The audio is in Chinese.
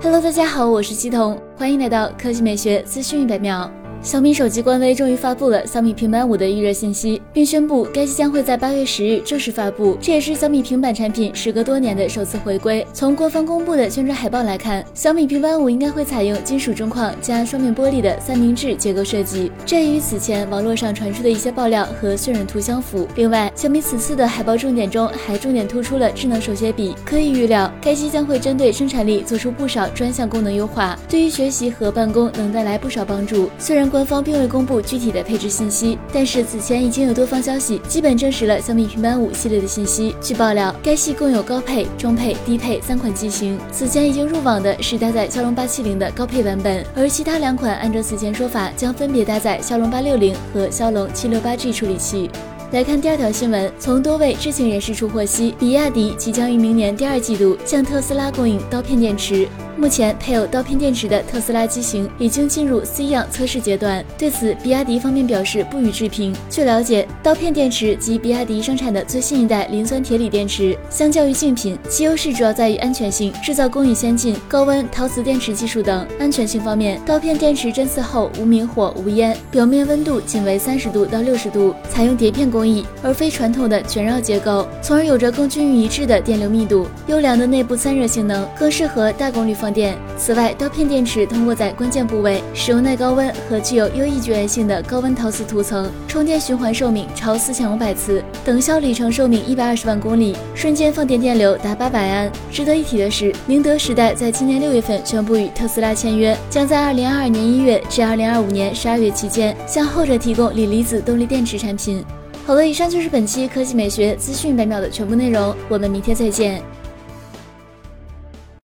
Hello， 大家好，我是西彤，欢迎来到科技美学资讯100秒。小米手机官微终于发布了小米平板5的预热信息，并宣布该机将会在8月10日正式发布。这也是小米平板产品时隔多年的首次回归。从官方公布的宣传海报来看，小米平板5应该会采用金属中框加双面玻璃的三明治结构设计，这也与此前网络上传出的一些爆料和渲染图相符。另外，小米此次的海报重点中还重点突出了智能手写笔，可以预料该机将会针对生产力做出不少专项功能优化，对于学习和办公能带来不少帮助。虽然官方并未公布具体的配置信息，但是此前已经有多方消息基本证实了小米平板5系列的信息。据爆料，该系共有高配、中配、低配三款机型，此前已经入网的是搭载骁龙870的高配版本，而其他两款按照此前说法将分别搭载骁龙860和骁龙 768G 处理器。来看第二条新闻，从多位知情人士处获悉，比亚迪即将于明年第二季度向特斯拉供应刀片电池。目前配有刀片电池的特斯拉机型已经进入 C 样测试阶段，对此比亚迪方面表示不予置评。据了解，刀片电池及比亚迪生产的最新一代磷酸铁锂电池，相较于竞品，其优势主要在于安全性、制造工艺先进、高温陶瓷电池技术等。安全性方面，刀片电池针刺后无明火无烟，表面温度仅为30度到60度，采用碟片工艺而非传统的全绕结构，从而有着更均匀一致的电流密度，优良的内部散热性能，更适合大功率放电。此外，刀片电池通过在关键部位使用耐高温和具有优异绝缘性的高温陶瓷涂层，充电循环寿命超4500次，等效里程寿命120万公里，瞬间放电电流达800安。值得一提的是，宁德时代在今年6月份宣布与特斯拉签约，将在2022年1月至2025年12月期间向后者提供锂离子动力电池产品。好了，以上就是本期科技美学资讯100秒的全部内容，我们明天再见。